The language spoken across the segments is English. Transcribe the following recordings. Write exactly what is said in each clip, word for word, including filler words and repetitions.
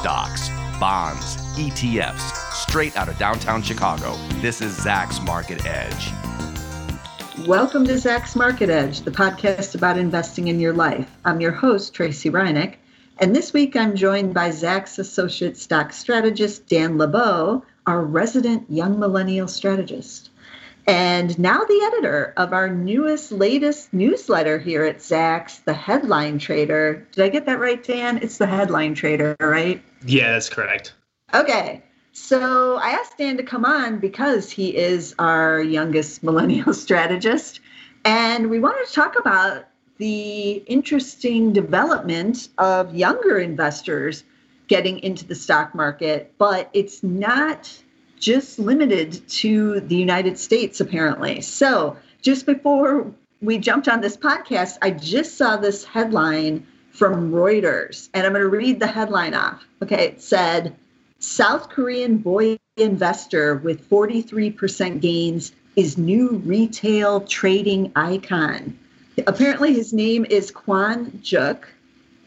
stocks, bonds, E T Fs, straight out of downtown Chicago. This is Zach's Market Edge. Welcome to Zach's Market Edge, the podcast about investing in your life. I'm your host, Tracy Reinick, and this week I'm joined by Zach's associate stock strategist, Dan LeBeau, our resident young millennial strategist, and now the editor of our newest, latest newsletter here at Zach's, The Headline Trader. Did I get that right, Dan? It's The Headline Trader, right? Yeah, that's correct. Okay. So I asked Dan to come on because he is our youngest millennial strategist, and we wanted to talk about the interesting development of younger investors getting into the stock market, but it's not just limited to the United States, apparently. So just before we jumped on this podcast, I just saw this headline from Reuters, and I'm going to read the headline off. Okay, it said, South Korean boy investor with forty-three percent gains is new retail trading icon. Apparently his name is Kwon Juk,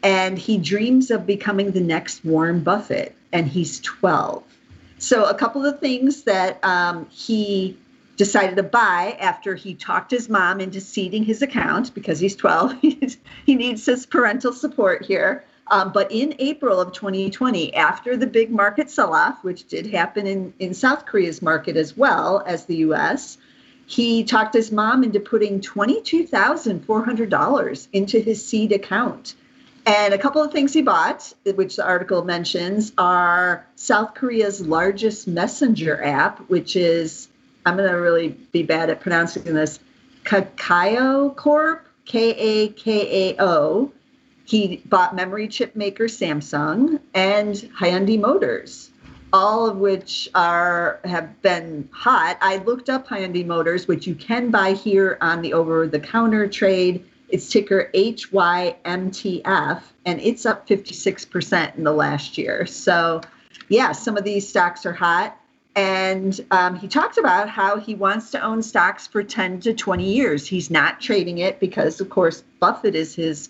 and he dreams of becoming the next Warren Buffett, and he's twelve. So a couple of things that um, he decided to buy after he talked his mom into seeding his account, because he's twelve, he needs his parental support here. Um, but in April of twenty twenty, after the big market sell-off, which did happen in, in South Korea's market as well as the U S, he talked his mom into putting twenty-two thousand four hundred dollars into his seed account. And a couple of things he bought, which the article mentions, are South Korea's largest messenger app, which is, I'm going to really be bad at pronouncing this, Kakao Corp, K A K A O. He bought memory chip maker Samsung and Hyundai Motors, all of which are have been hot. I looked up Hyundai Motors, which you can buy here on the over-the-counter trade. It's ticker H Y M T F, and it's up fifty-six percent in the last year. So, yeah, some of these stocks are hot. And um, he talked about how he wants to own stocks for ten to twenty years. He's not trading it because, of course, Buffett is his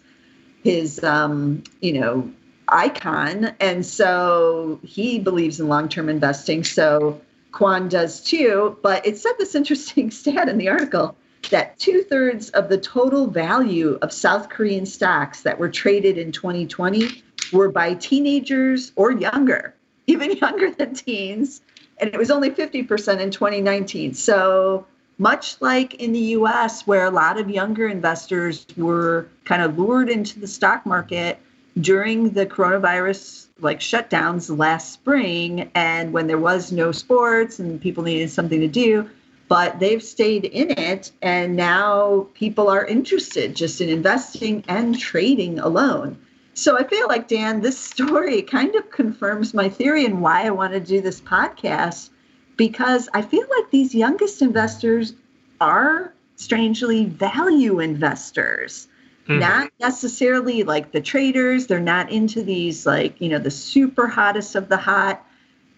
his, um, you know, icon. And so he believes in long-term investing. So Kwon does too, but it said this interesting stat in the article that two thirds of the total value of South Korean stocks that were traded in twenty twenty were by teenagers or younger, even younger than teens. And it was only fifty percent in twenty nineteen. So much like in the U S, where a lot of younger investors were kind of lured into the stock market during the coronavirus like shutdowns last spring, and when there was no sports and people needed something to do, but they've stayed in it, and now people are interested just in investing and trading alone. So I feel like, Dan, this story kind of confirms my theory and why I want to do this podcast, because I feel like these youngest investors are strangely value investors, mm-hmm. not necessarily like the traders. They're not into these like, you know, the super hottest of the hot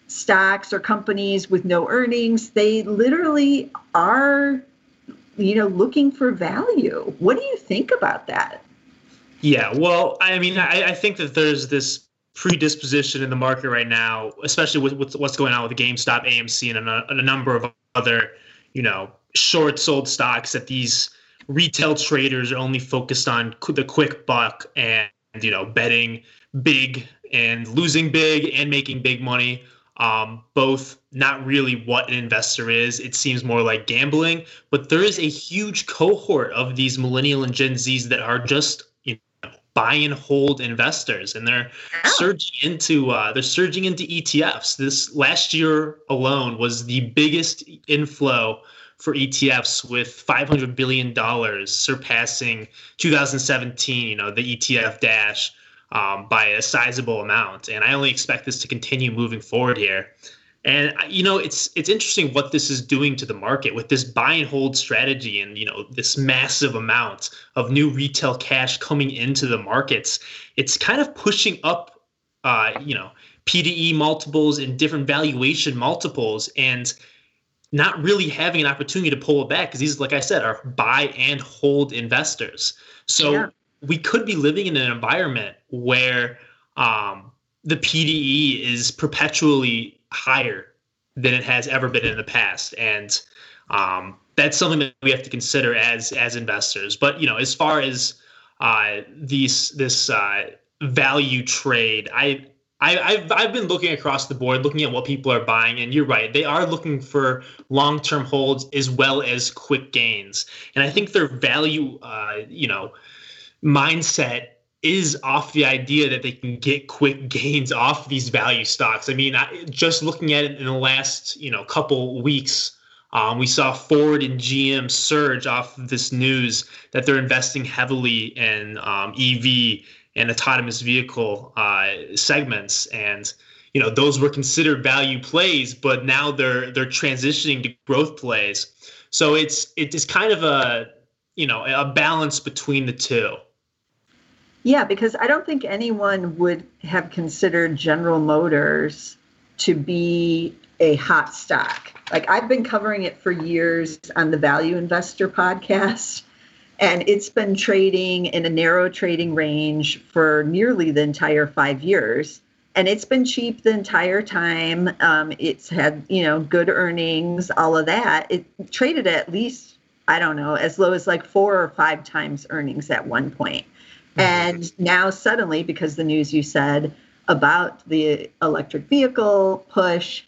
stocks or companies with no earnings. They literally are, you know, looking for value. What do you think about that? Yeah, well, I mean, I, I think that there's this predisposition in the market right now, especially with, with what's going on with GameStop, A M C, and a, and a number of other, you know, short-sold stocks, that these retail traders are only focused on the quick buck and, you know, betting big and losing big and making big money. Um, both not really what an investor is. It seems more like gambling, but there is a huge cohort of these millennial and Gen Zs that are just buy and hold investors, and they're surging into uh, they're surging into E T Fs. This last year alone was the biggest inflow for E T Fs, with five hundred billion dollars, surpassing two thousand seventeen, you know, the E T F dash um, by a sizable amount. And I only expect this to continue moving forward here. And you know, it's it's interesting what this is doing to the market with this buy and hold strategy, and you know, this massive amount of new retail cash coming into the markets. It's kind of pushing up, uh, you know, P D E multiples and different valuation multiples, and not really having an opportunity to pull it back, because these, like I said, are buy and hold investors. So yeah. We could be living in an environment where, um, the P D E is perpetually higher than it has ever been in the past. And um, that's something that we have to consider as as investors. But, you know, as far as uh, these this uh, value trade, I, I, I've, I've been looking across the board, looking at what people are buying. And you're right. They are looking for long-term holds as well as quick gains. And I think their value, uh, you know, mindset is off the idea that they can get quick gains off these value stocks. I mean, I, just looking at it in the last, you know, couple weeks, um, we saw Ford and G M surge off of this news that they're investing heavily in um, E V and autonomous vehicle uh, segments. And, you know, those were considered value plays, but now they're they're transitioning to growth plays. So it's it is kind of a, you know, a balance between the two. Yeah, because I don't think anyone would have considered General Motors to be a hot stock. Like, I've been covering it for years on the Value Investor podcast, and it's been trading in a narrow trading range for nearly the entire five years. And it's been cheap the entire time. Um, it's had, you know, good earnings, all of that. It traded at least, I don't know, as low as like four or five times earnings at one point. And now suddenly, because the news you said about the electric vehicle push,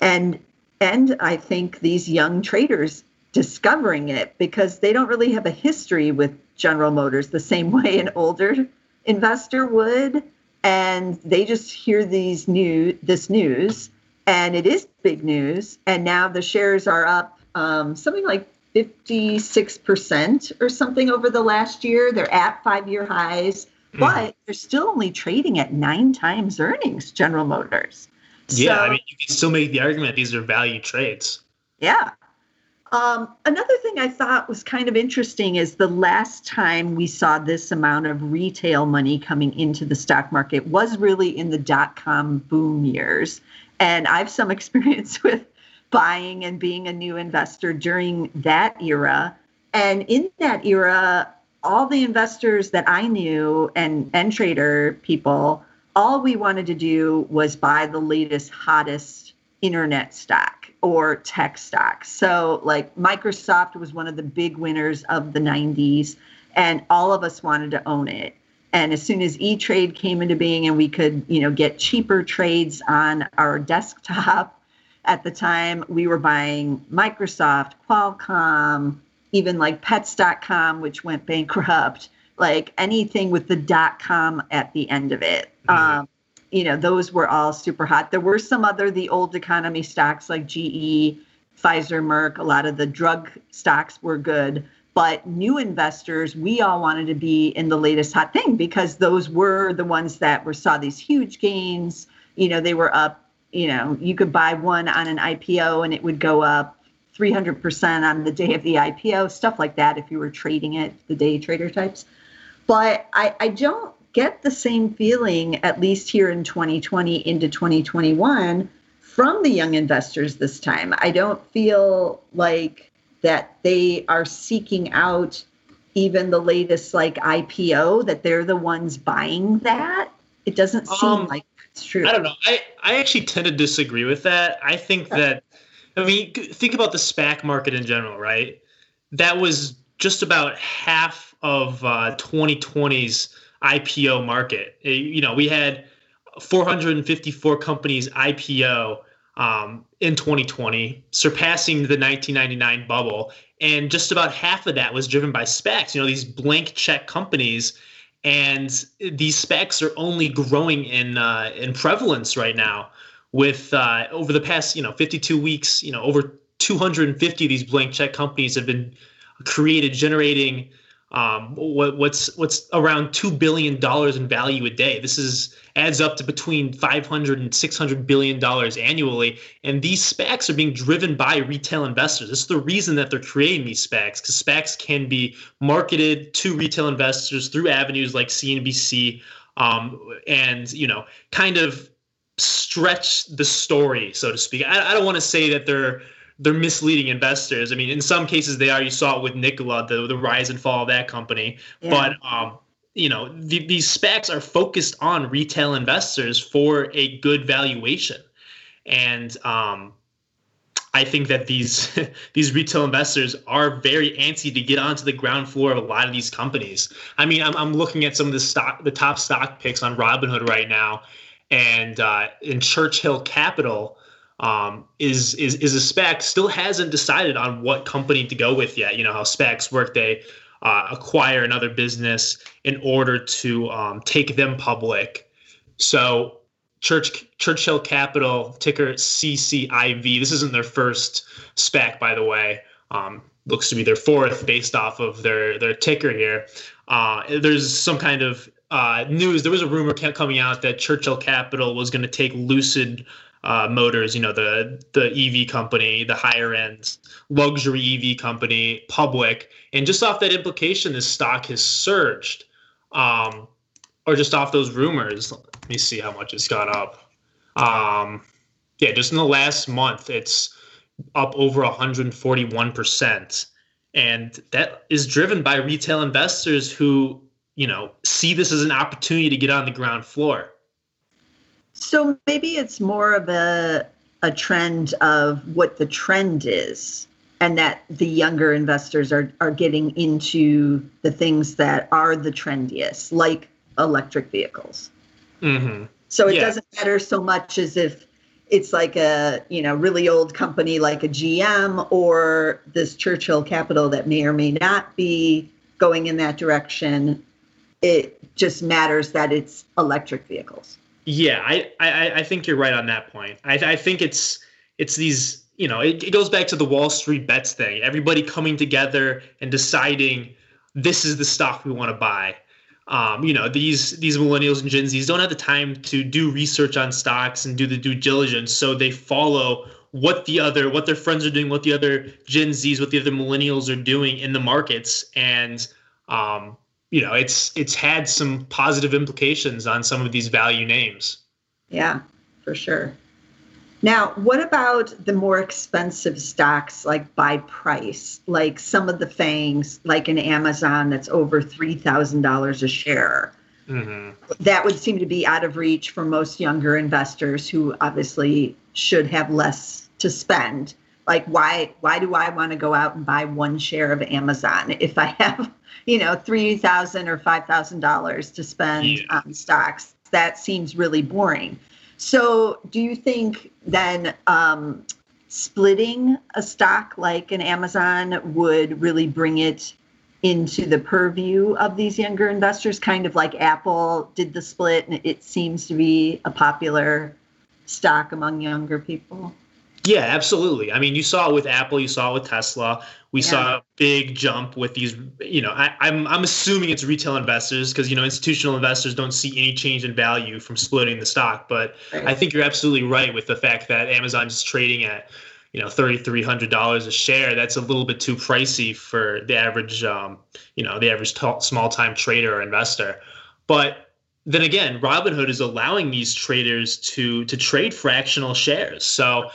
and and I think these young traders discovering it, because they don't really have a history with General Motors the same way an older investor would, and they just hear these new this news, and it is big news, and now the shares are up um, something like fifty-six percent or something over the last year. They're at five-year highs, mm. but they're still only trading at nine times earnings, General Motors. Yeah, so, I mean, you can still make the argument these are value trades. Yeah. Um, another thing I thought was kind of interesting is the last time we saw this amount of retail money coming into the stock market was really in the dot-com boom years. And I have some experience with buying and being a new investor during that era. And in that era, all the investors that I knew and, and trader people, all we wanted to do was buy the latest, hottest internet stock or tech stock. So like Microsoft was one of the big winners of the nineties, and all of us wanted to own it. And as soon as E-Trade came into being and we could, you know, get cheaper trades on our desktop, at the time, we were buying Microsoft, Qualcomm, even like pets dot com, which went bankrupt, like anything with the dot-com at the end of it. Mm-hmm. Um, you know, those were all super hot. There were some other, the old economy stocks like G E, Pfizer, Merck, a lot of the drug stocks were good. But new investors, we all wanted to be in the latest hot thing because those were the ones that were saw these huge gains. You know, they were up. You know, you could buy one on an I P O and it would go up three hundred percent on the day of the I P O, stuff like that, if you were trading it, the day trader types. But I, I don't get the same feeling, at least here in twenty twenty into twenty twenty-one, from the young investors this time. I don't feel like that they are seeking out even the latest like I P O, that they're the ones buying that. It doesn't seem um, like it's true. I don't know. I, I actually tend to disagree with that. I think that, I mean, think about the SPAC market in general, right? That was just about half of uh, twenty twenty's I P O market. It, you know, we had four hundred fifty-four companies I P O um, in twenty twenty, surpassing the nineteen ninety-nine bubble. And just about half of that was driven by SPACs, you know, these blank check companies. And these SPACs are only growing in uh, in prevalence right now. With uh, over the past, you know, fifty-two weeks, you know, over two hundred fifty of these blank check companies have been created, generating um, what, what's what's around two billion dollars in value a day. This is adds up to between five hundred and six hundred billion dollars annually. And these SPACs are being driven by retail investors. It's the reason that they're creating these SPACs, because SPACs can be marketed to retail investors through avenues like C N B C, um, and, you know, kind of stretch the story, so to speak. I, I don't want to say that they're they're misleading investors. I mean, in some cases they are. You saw it with Nikola, the the rise and fall of that company. Yeah. But um, you know, the, these SPACs are focused on retail investors for a good valuation. And um, I think that these these retail investors are very antsy to get onto the ground floor of a lot of these companies. I mean, I'm, I'm looking at some of the stock, the top stock picks on Robinhood right now, and uh, in Churchill Capital um, is is is a SPAC, still hasn't decided on what company to go with yet. You know how SPACs work; they uh, acquire another business in order to um, take them public. So. Church, Churchill Capital, ticker C C I V. This isn't their first SPAC, by the way. Um, looks to be their fourth based off of their, their ticker here. Uh, there's some kind of uh, news. There was a rumor coming out that Churchill Capital was going to take Lucid uh, Motors, you know, the, the E V company, the higher-end luxury E V company, public. And just off that implication, this stock has surged, um, or just off those rumors. Let me see how much it's gone up. Um, yeah, just in the last month, it's up over one hundred forty-one percent. And that is driven by retail investors who, you know, see this as an opportunity to get on the ground floor. So maybe it's more of a, a trend of what the trend is, and that the younger investors are, are getting into the things that are the trendiest, like electric vehicles. Mm-hmm. So it yeah. doesn't matter so much as if it's like a, you know, really old company like a G M or this Churchill Capital that may or may not be going in that direction. It just matters that it's electric vehicles. Yeah, I, I, I think you're right on that point. I, I think it's it's these, you know, it, it goes back to the Wall Street Bets thing. Everybody coming together and deciding this is the stock we want to buy. Um, you know, these these millennials and Gen Zs don't have the time to do research on stocks and do the due diligence, so they follow what the other, what their friends are doing, what the other Gen Zs, what the other millennials are doing in the markets, and um, you know, it's it's had some positive implications on some of these value names. Yeah, for sure. Now, what about the more expensive stocks, like by price, like some of the FANGs, like an Amazon that's over three thousand dollars a share? Mm-hmm. That would seem to be out of reach for most younger investors who obviously should have less to spend. Like, why why do I want to go out and buy one share of Amazon if I have, you know, three thousand dollars or five thousand dollars to spend yeah. on stocks? That seems really boring. So do you think then um, splitting a stock like an Amazon would really bring it into the purview of these younger investors, kind of like Apple did the split, and it seems to be a popular stock among younger people? Yeah, absolutely. I mean, you saw it with Apple, you saw it with Tesla. We yeah. saw a big jump with these, you know, I, I'm I'm assuming it's retail investors because, you know, institutional investors don't see any change in value from splitting the stock. But right. I think you're absolutely right with the fact that Amazon's trading at, you know, three thousand three hundred dollars a share. That's a little bit too pricey for the average, um, you know, the average t- small time trader or investor. But then again, Robinhood is allowing these traders to to trade fractional shares. So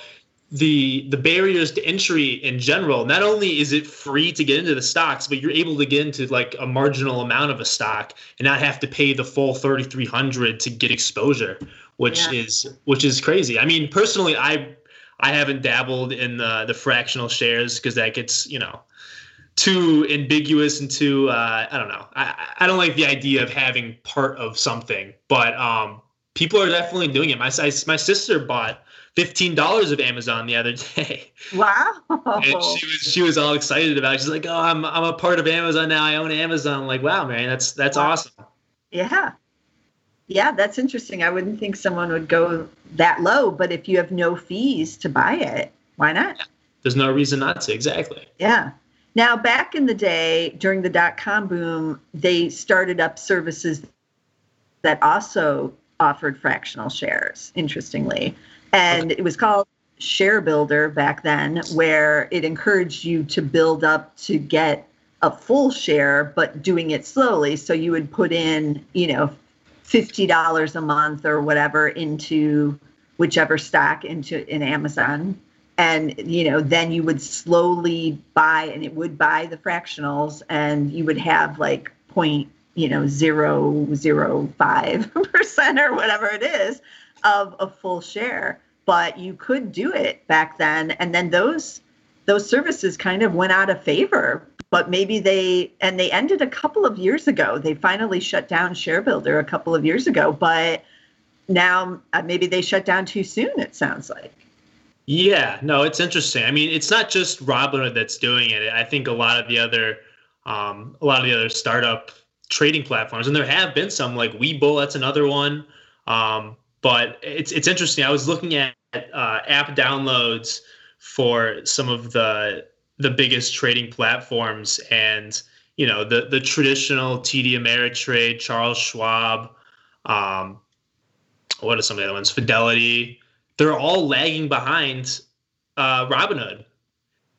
The the barriers to entry in general, not only is it free to get into the stocks, but you're able to get into like a marginal amount of a stock and not have to pay the full thirty-three hundred to get exposure, which yeah. is which is crazy. I mean, personally, I I haven't dabbled in the the fractional shares because that gets, you know, too ambiguous and too uh, I don't know. I I don't like the idea of having part of something, but um, people are definitely doing it. My I, my sister bought fifteen dollars of Amazon the other day. Wow. And she was she was all excited about it. She's like, oh, I'm I'm a part of Amazon now. I own Amazon. I'm like, wow, man, that's that's wow. awesome. Yeah. Yeah, that's interesting. I wouldn't think someone would go that low, but if you have no fees to buy it, why not? Yeah. There's no reason not to, exactly. Yeah. Now, back in the day, during the dot-com boom, they started up services that also offered fractional shares, interestingly. And it was called ShareBuilder back then, where it encouraged you to build up to get a full share, but doing it slowly. So you would put in, you know, fifty dollars a month or whatever into whichever stock into in Amazon. And, you know, then you would slowly buy, and it would buy the fractionals, and you would have like point you know, zero point zero five percent or whatever it is of a full share. But you could do it back then. And then those those services kind of went out of favor. But maybe they, and they ended a couple of years ago. They finally shut down ShareBuilder a couple of years ago. But now uh, maybe they shut down too soon, it sounds like. Yeah, no, it's interesting. I mean, it's not just Robinhood that's doing it. I think a lot of the other, um, a lot of the other startup trading platforms, and there have been some like Webull. That's another one. Um, but it's it's interesting. I was looking at uh, app downloads for some of the the biggest trading platforms, and you know the the traditional T D Ameritrade, Charles Schwab. Um, what are some of the other ones? Fidelity. They're all lagging behind uh, Robinhood,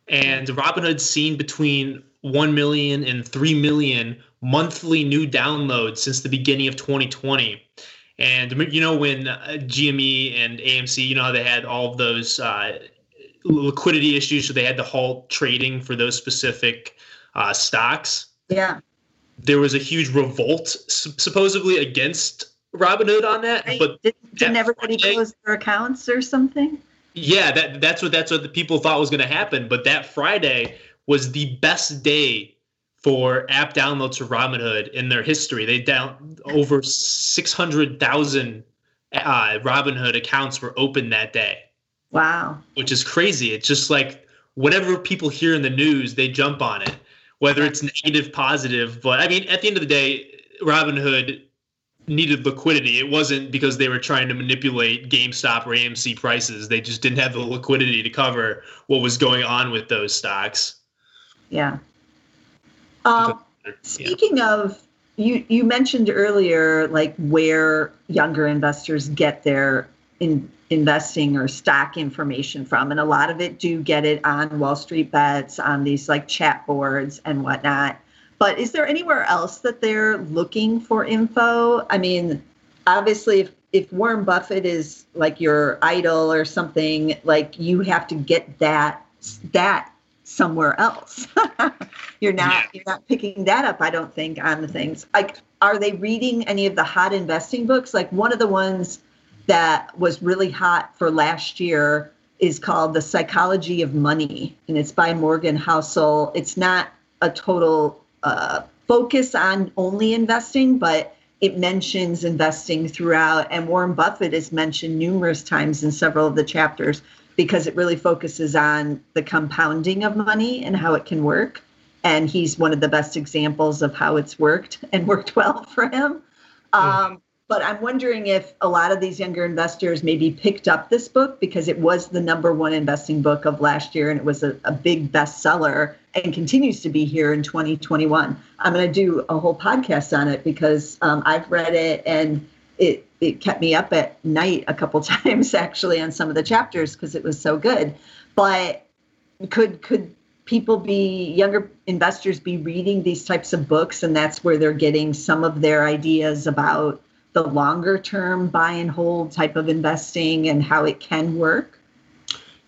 and Robinhood's seen between one million and three million monthly new downloads since the beginning of twenty twenty. And you know, when G M E and A M C, you know, how they had all of those uh, liquidity issues, so they had to halt trading for those specific uh, stocks. Yeah, there was a huge revolt, supposedly against Robinhood on that, right. But did, didn't everybody Friday, close their accounts or something? Yeah, that that's what that's what the people thought was going to happen. But that Friday was the best day for app downloads for Robinhood in their history. They down over six hundred thousand uh, Robinhood accounts were open that day. Wow, which is crazy. It's just like whatever people hear in the news, they jump on it, whether it's negative, positive. But I mean, at the end of the day, Robinhood needed liquidity. It wasn't because they were trying to manipulate GameStop or A M C prices. They just didn't have the liquidity to cover what was going on with those stocks. Yeah. Um, yeah. Speaking of, you, you mentioned earlier, like where younger investors get their in, investing or stock information from. And a lot of it do get it on Wall Street Bets, on these like chat boards and whatnot. But is there anywhere else that they're looking for info? I mean, obviously, if, if Warren Buffett is like your idol or something, like you have to get that that somewhere else. You're not you're not picking that up, I don't think, on the things. Like, are they reading any of the hot investing books? Like one of the ones that was really hot for last year is called The Psychology of Money, and it's by Morgan Housel. It's not a total Uh, focus on only investing, but it mentions investing throughout. And Warren Buffett is mentioned numerous times in several of the chapters because it really focuses on the compounding of money and how it can work. And he's one of the best examples of how it's worked and worked well for him. Um, mm. But I'm wondering if a lot of these younger investors maybe picked up this book because it was the number one investing book of last year, and it was a, a big bestseller and continues to be here in twenty twenty-one. I'm going to do a whole podcast on it because um, I've read it, and it, it kept me up at night a couple times actually on some of the chapters because it was so good. But could could people be, younger investors be reading these types of books, and that's where they're getting some of their ideas about the longer term buy and hold type of investing and how it can work?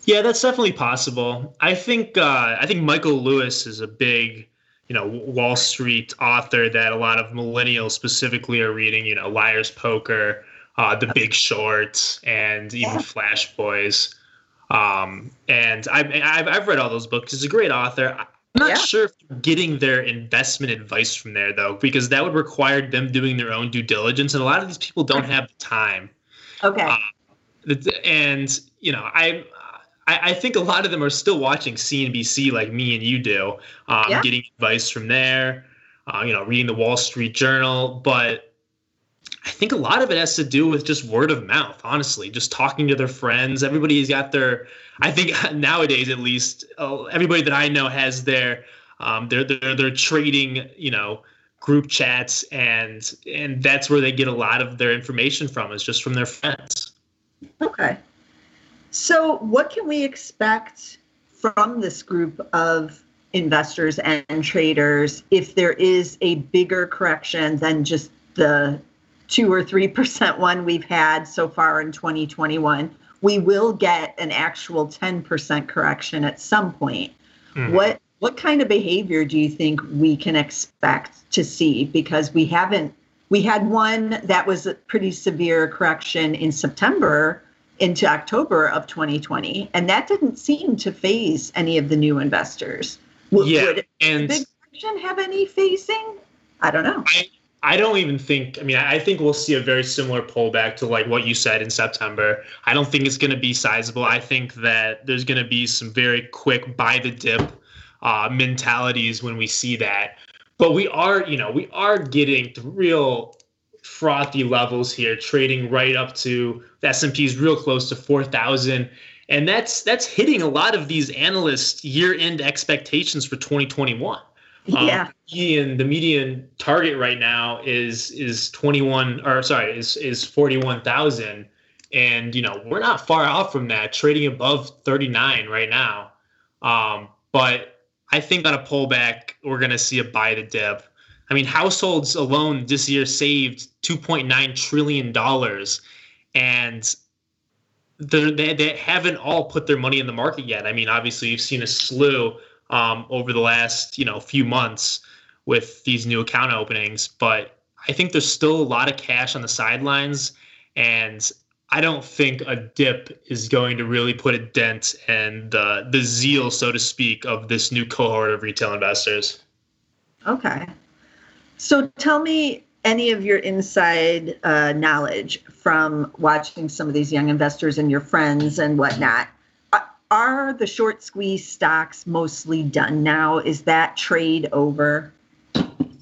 Yeah, that's definitely possible. I think uh, I think Michael Lewis is a big, you know, Wall Street author that a lot of millennials specifically are reading. You know, Liar's Poker, uh, The Big Short, and even yeah. Flash Boys. Um, and I've, I've I've read all those books. He's a great author. I'm not yeah. sure if they're getting their investment advice from there, though, because that would require them doing their own due diligence. And a lot of these people don't have the time. Okay. Uh, and, you know, I, I think a lot of them are still watching C N B C like me and you do, um, yeah. getting advice from there, uh, you know, reading the Wall Street Journal. But I think a lot of it has to do with just word of mouth, honestly, just talking to their friends. Everybody's got their, I think nowadays at least, uh, everybody that I know has their, um, their, their, their trading, you know, group chats. And, and that's where they get a lot of their information from, is just from their friends. Okay. So what can we expect from this group of investors and traders if there is a bigger correction than just the two or three percent one we've had so far in twenty twenty-one. We will get an actual ten percent correction at some point. Mm-hmm. What What kind of behavior do you think we can expect to see? Because we haven't, we had one that was a pretty severe correction in September into October of twenty twenty, and that didn't seem to phase any of the new investors. W- yeah, would and the big correction have any phasing? I don't know. I, I don't even think, I mean, I think we'll see a very similar pullback to like what you said in September. I don't think it's going to be sizable. I think that there's going to be some very quick buy the dip uh, mentalities when we see that. But we are, you know, we are getting to real frothy levels here, trading right up to the S and P's real close to four thousand. And that's that's hitting a lot of these analysts' year-end expectations for twenty twenty-one. Yeah. Um, and the median target right now is is twenty-one or sorry, is is forty-one thousand. And, you know, we're not far off from that, trading above thirty-nine right now. Um, but I think on a pullback, we're going to see a buy the dip. I mean, households alone this year saved two point nine trillion dollars, and they they haven't all put their money in the market yet. I mean, obviously, you've seen a slew um, over the last you know few months with these new account openings, but I think there's still a lot of cash on the sidelines, and I don't think a dip is going to really put a dent in the the zeal, so to speak, of this new cohort of retail investors. Okay. So tell me any of your inside uh, knowledge from watching some of these young investors and your friends and whatnot. Are the short squeeze stocks mostly done now? Is that trade over?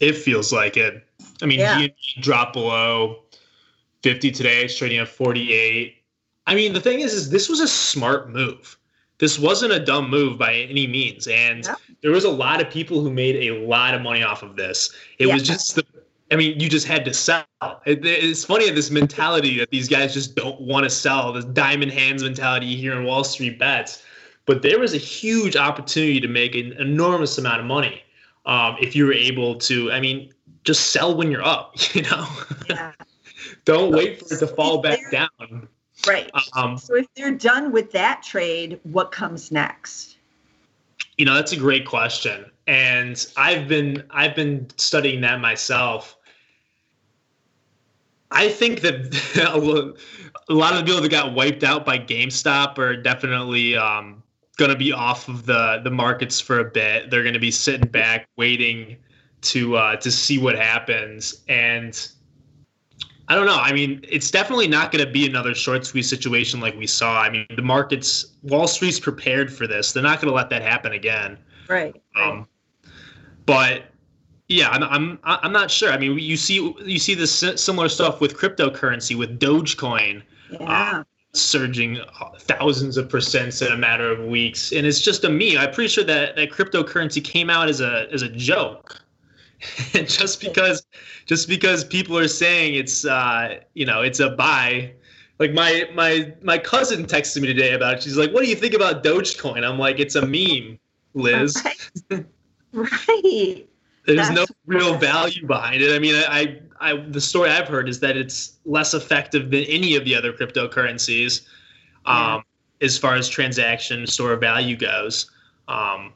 It feels like it. I mean, yeah. He dropped below fifty today. It's trading at forty-eight. I mean, the thing is, is this was a smart move. This wasn't a dumb move by any means. And yeah. there was a lot of people who made a lot of money off of this. It yeah. was just, the, I mean, you just had to sell. It, it's funny, this mentality that these guys just don't want to sell, this diamond hands mentality here in Wall Street Bets. But there was a huge opportunity to make an enormous amount of money um, if you were able to, I mean, just sell when you're up, you know? Yeah. Don't so, wait for it to fall back there- down. Right. Um, so if they're done with that trade, what comes next? You know, that's a great question. And I've been I've been studying that myself. I think that a lot of the people that got wiped out by GameStop are definitely um, going to be off of the, the markets for a bit. They're going to be sitting back waiting to uh, to see what happens. And I don't know. I mean, it's definitely not going to be another short squeeze situation like we saw. I mean, the markets, Wall Street's prepared for this. They're not going to let that happen again. Right. Um, but yeah, I'm I'm I'm not sure. I mean, you see you see this similar stuff with cryptocurrency, with Dogecoin, yeah. uh, surging thousands of percents in a matter of weeks, and it's just a meme. I'm pretty sure that, that cryptocurrency came out as a as a joke. And just because, just because people are saying it's, uh, you know, it's a buy. Like my my my cousin texted me today about it. She's like, "What do you think about Dogecoin?" I'm like, "It's a meme, Liz." Right. Right. There's That's no real value behind it. I mean, I, I I the story I've heard is that it's less effective than any of the other cryptocurrencies, um, yeah. as far as transaction store value goes. Um,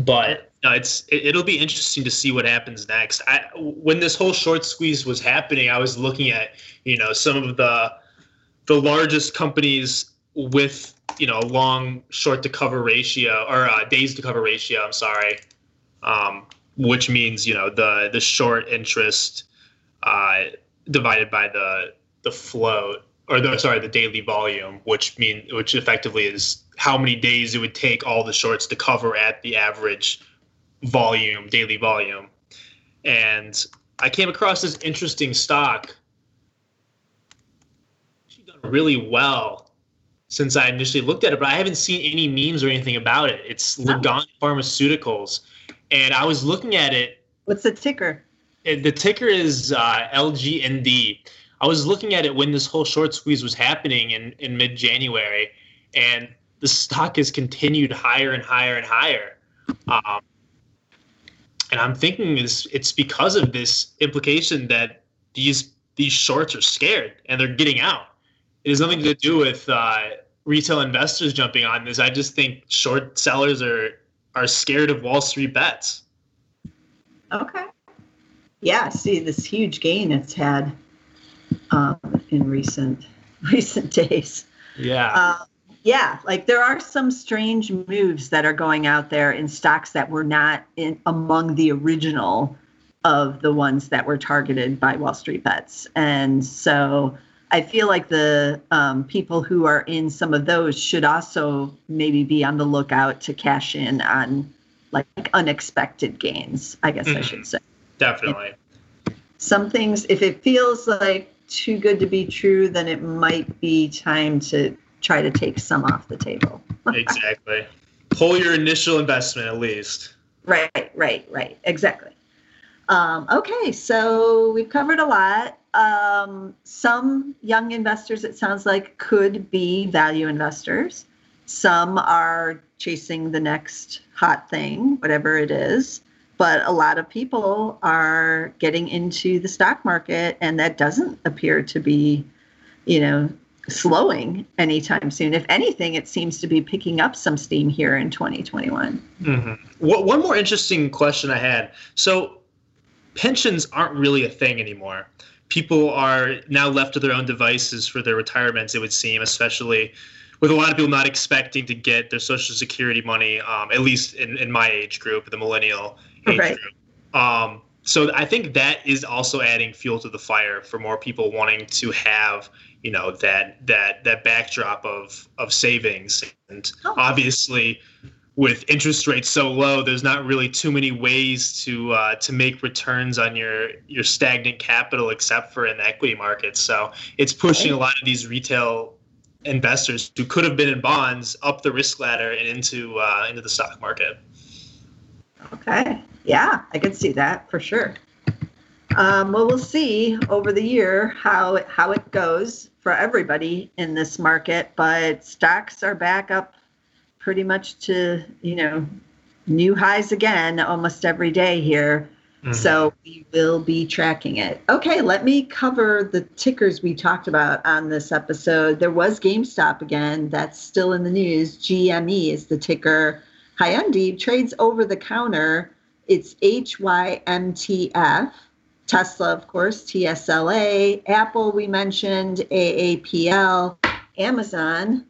but. No, it's it, it'll be interesting to see what happens next. I, when this whole short squeeze was happening, I was looking at you know some of the the largest companies with you know long short to cover ratio or uh, days to cover ratio. I'm sorry, um, which means you know the the short interest uh, divided by the the float or the sorry the daily volume, which mean which effectively is how many days it would take all the shorts to cover at the average volume, daily volume. And I came across this interesting stock. She's done really well since I initially looked at it, but I haven't seen any memes or anything about it. It's Lagan Pharmaceuticals. And I was looking at it. What's the ticker? It, the ticker is uh, L G N D. I was looking at it when this whole short squeeze was happening in, in mid-January, and the stock has continued higher and higher and higher. Um, And I'm thinking it's, it's because of this implication that these these shorts are scared and they're getting out. It has nothing to do with uh, retail investors jumping on this. I just think short sellers are, are scared of Wall Street Bets. Okay. Yeah, see this huge gain it's had um, in recent recent days. Yeah. Uh, yeah, like there are some strange moves that are going out there in stocks that were not in among the original of the ones that were targeted by Wall Street Bets. And so I feel like the um, people who are in some of those should also maybe be on the lookout to cash in on like unexpected gains, I guess mm-hmm. I should say. Definitely. And some things, if it feels like too good to be true, then it might be time to try to take some off the table. Exactly. Pull your initial investment at least. Right, right, right. Exactly. Um, okay, so we've covered a lot. Um, some young investors, it sounds like, could be value investors. Some are chasing the next hot thing, whatever it is. But a lot of people are getting into the stock market, and that doesn't appear to be, you know, slowing anytime soon. If anything, it seems to be picking up some steam here in twenty twenty-one. Mm-hmm. Well, one more interesting question I had. So pensions aren't really a thing anymore. People are now left to their own devices for their retirements, it would seem, especially with a lot of people not expecting to get their Social Security money, um, at least in, in my age group, the millennial age right. group. Um, so I think that is also adding fuel to the fire for more people wanting to have, you know, that that that backdrop of of savings. And oh. obviously, with interest rates so low, there's not really too many ways to uh, to make returns on your your stagnant capital except for in the equity markets. So it's pushing right. a lot of these retail investors who could have been in bonds up the risk ladder and into uh, into the stock market. Okay, yeah, I can see that for sure. Um, well, we'll see over the year how how it goes for everybody in this market, but stocks are back up pretty much to, you know, new highs again almost every day here. Mm-hmm. So we will be tracking it. Okay, let me cover the tickers we talked about on this episode. There was GameStop again. That's still in the news. G M E is the ticker. Hyundai trades over the counter. It's H Y M T F. Tesla, of course, T S L A. Apple, we mentioned, A A P L. Amazon,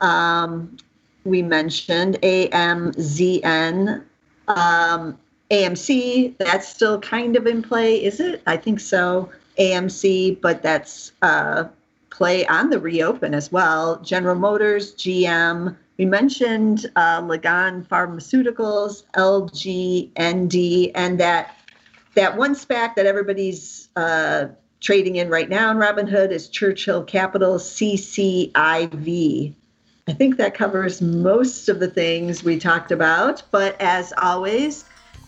um, we mentioned, A M Z N. Um, A M C, that's still kind of in play, is it? I think so. A M C, but that's uh, play on the reopen as well. General Motors, G M. We mentioned uh, Lagan Pharmaceuticals, L G N D, and that that one SPAC that everybody's uh, trading in right now in Robinhood is Churchill Capital, C C I V. I think that covers most of the things we talked about, but as always,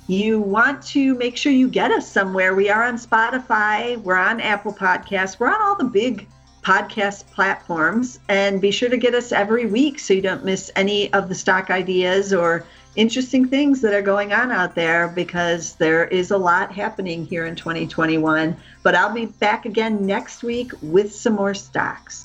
you want to make sure you get us somewhere. We are on Spotify. We're on Apple Podcasts. We're on all the big podcast platforms. And be sure to get us every week so you don't miss any of the stock ideas or interesting things that are going on out there, because there is a lot happening here in twenty twenty-one. But I'll be back again next week with some more stocks.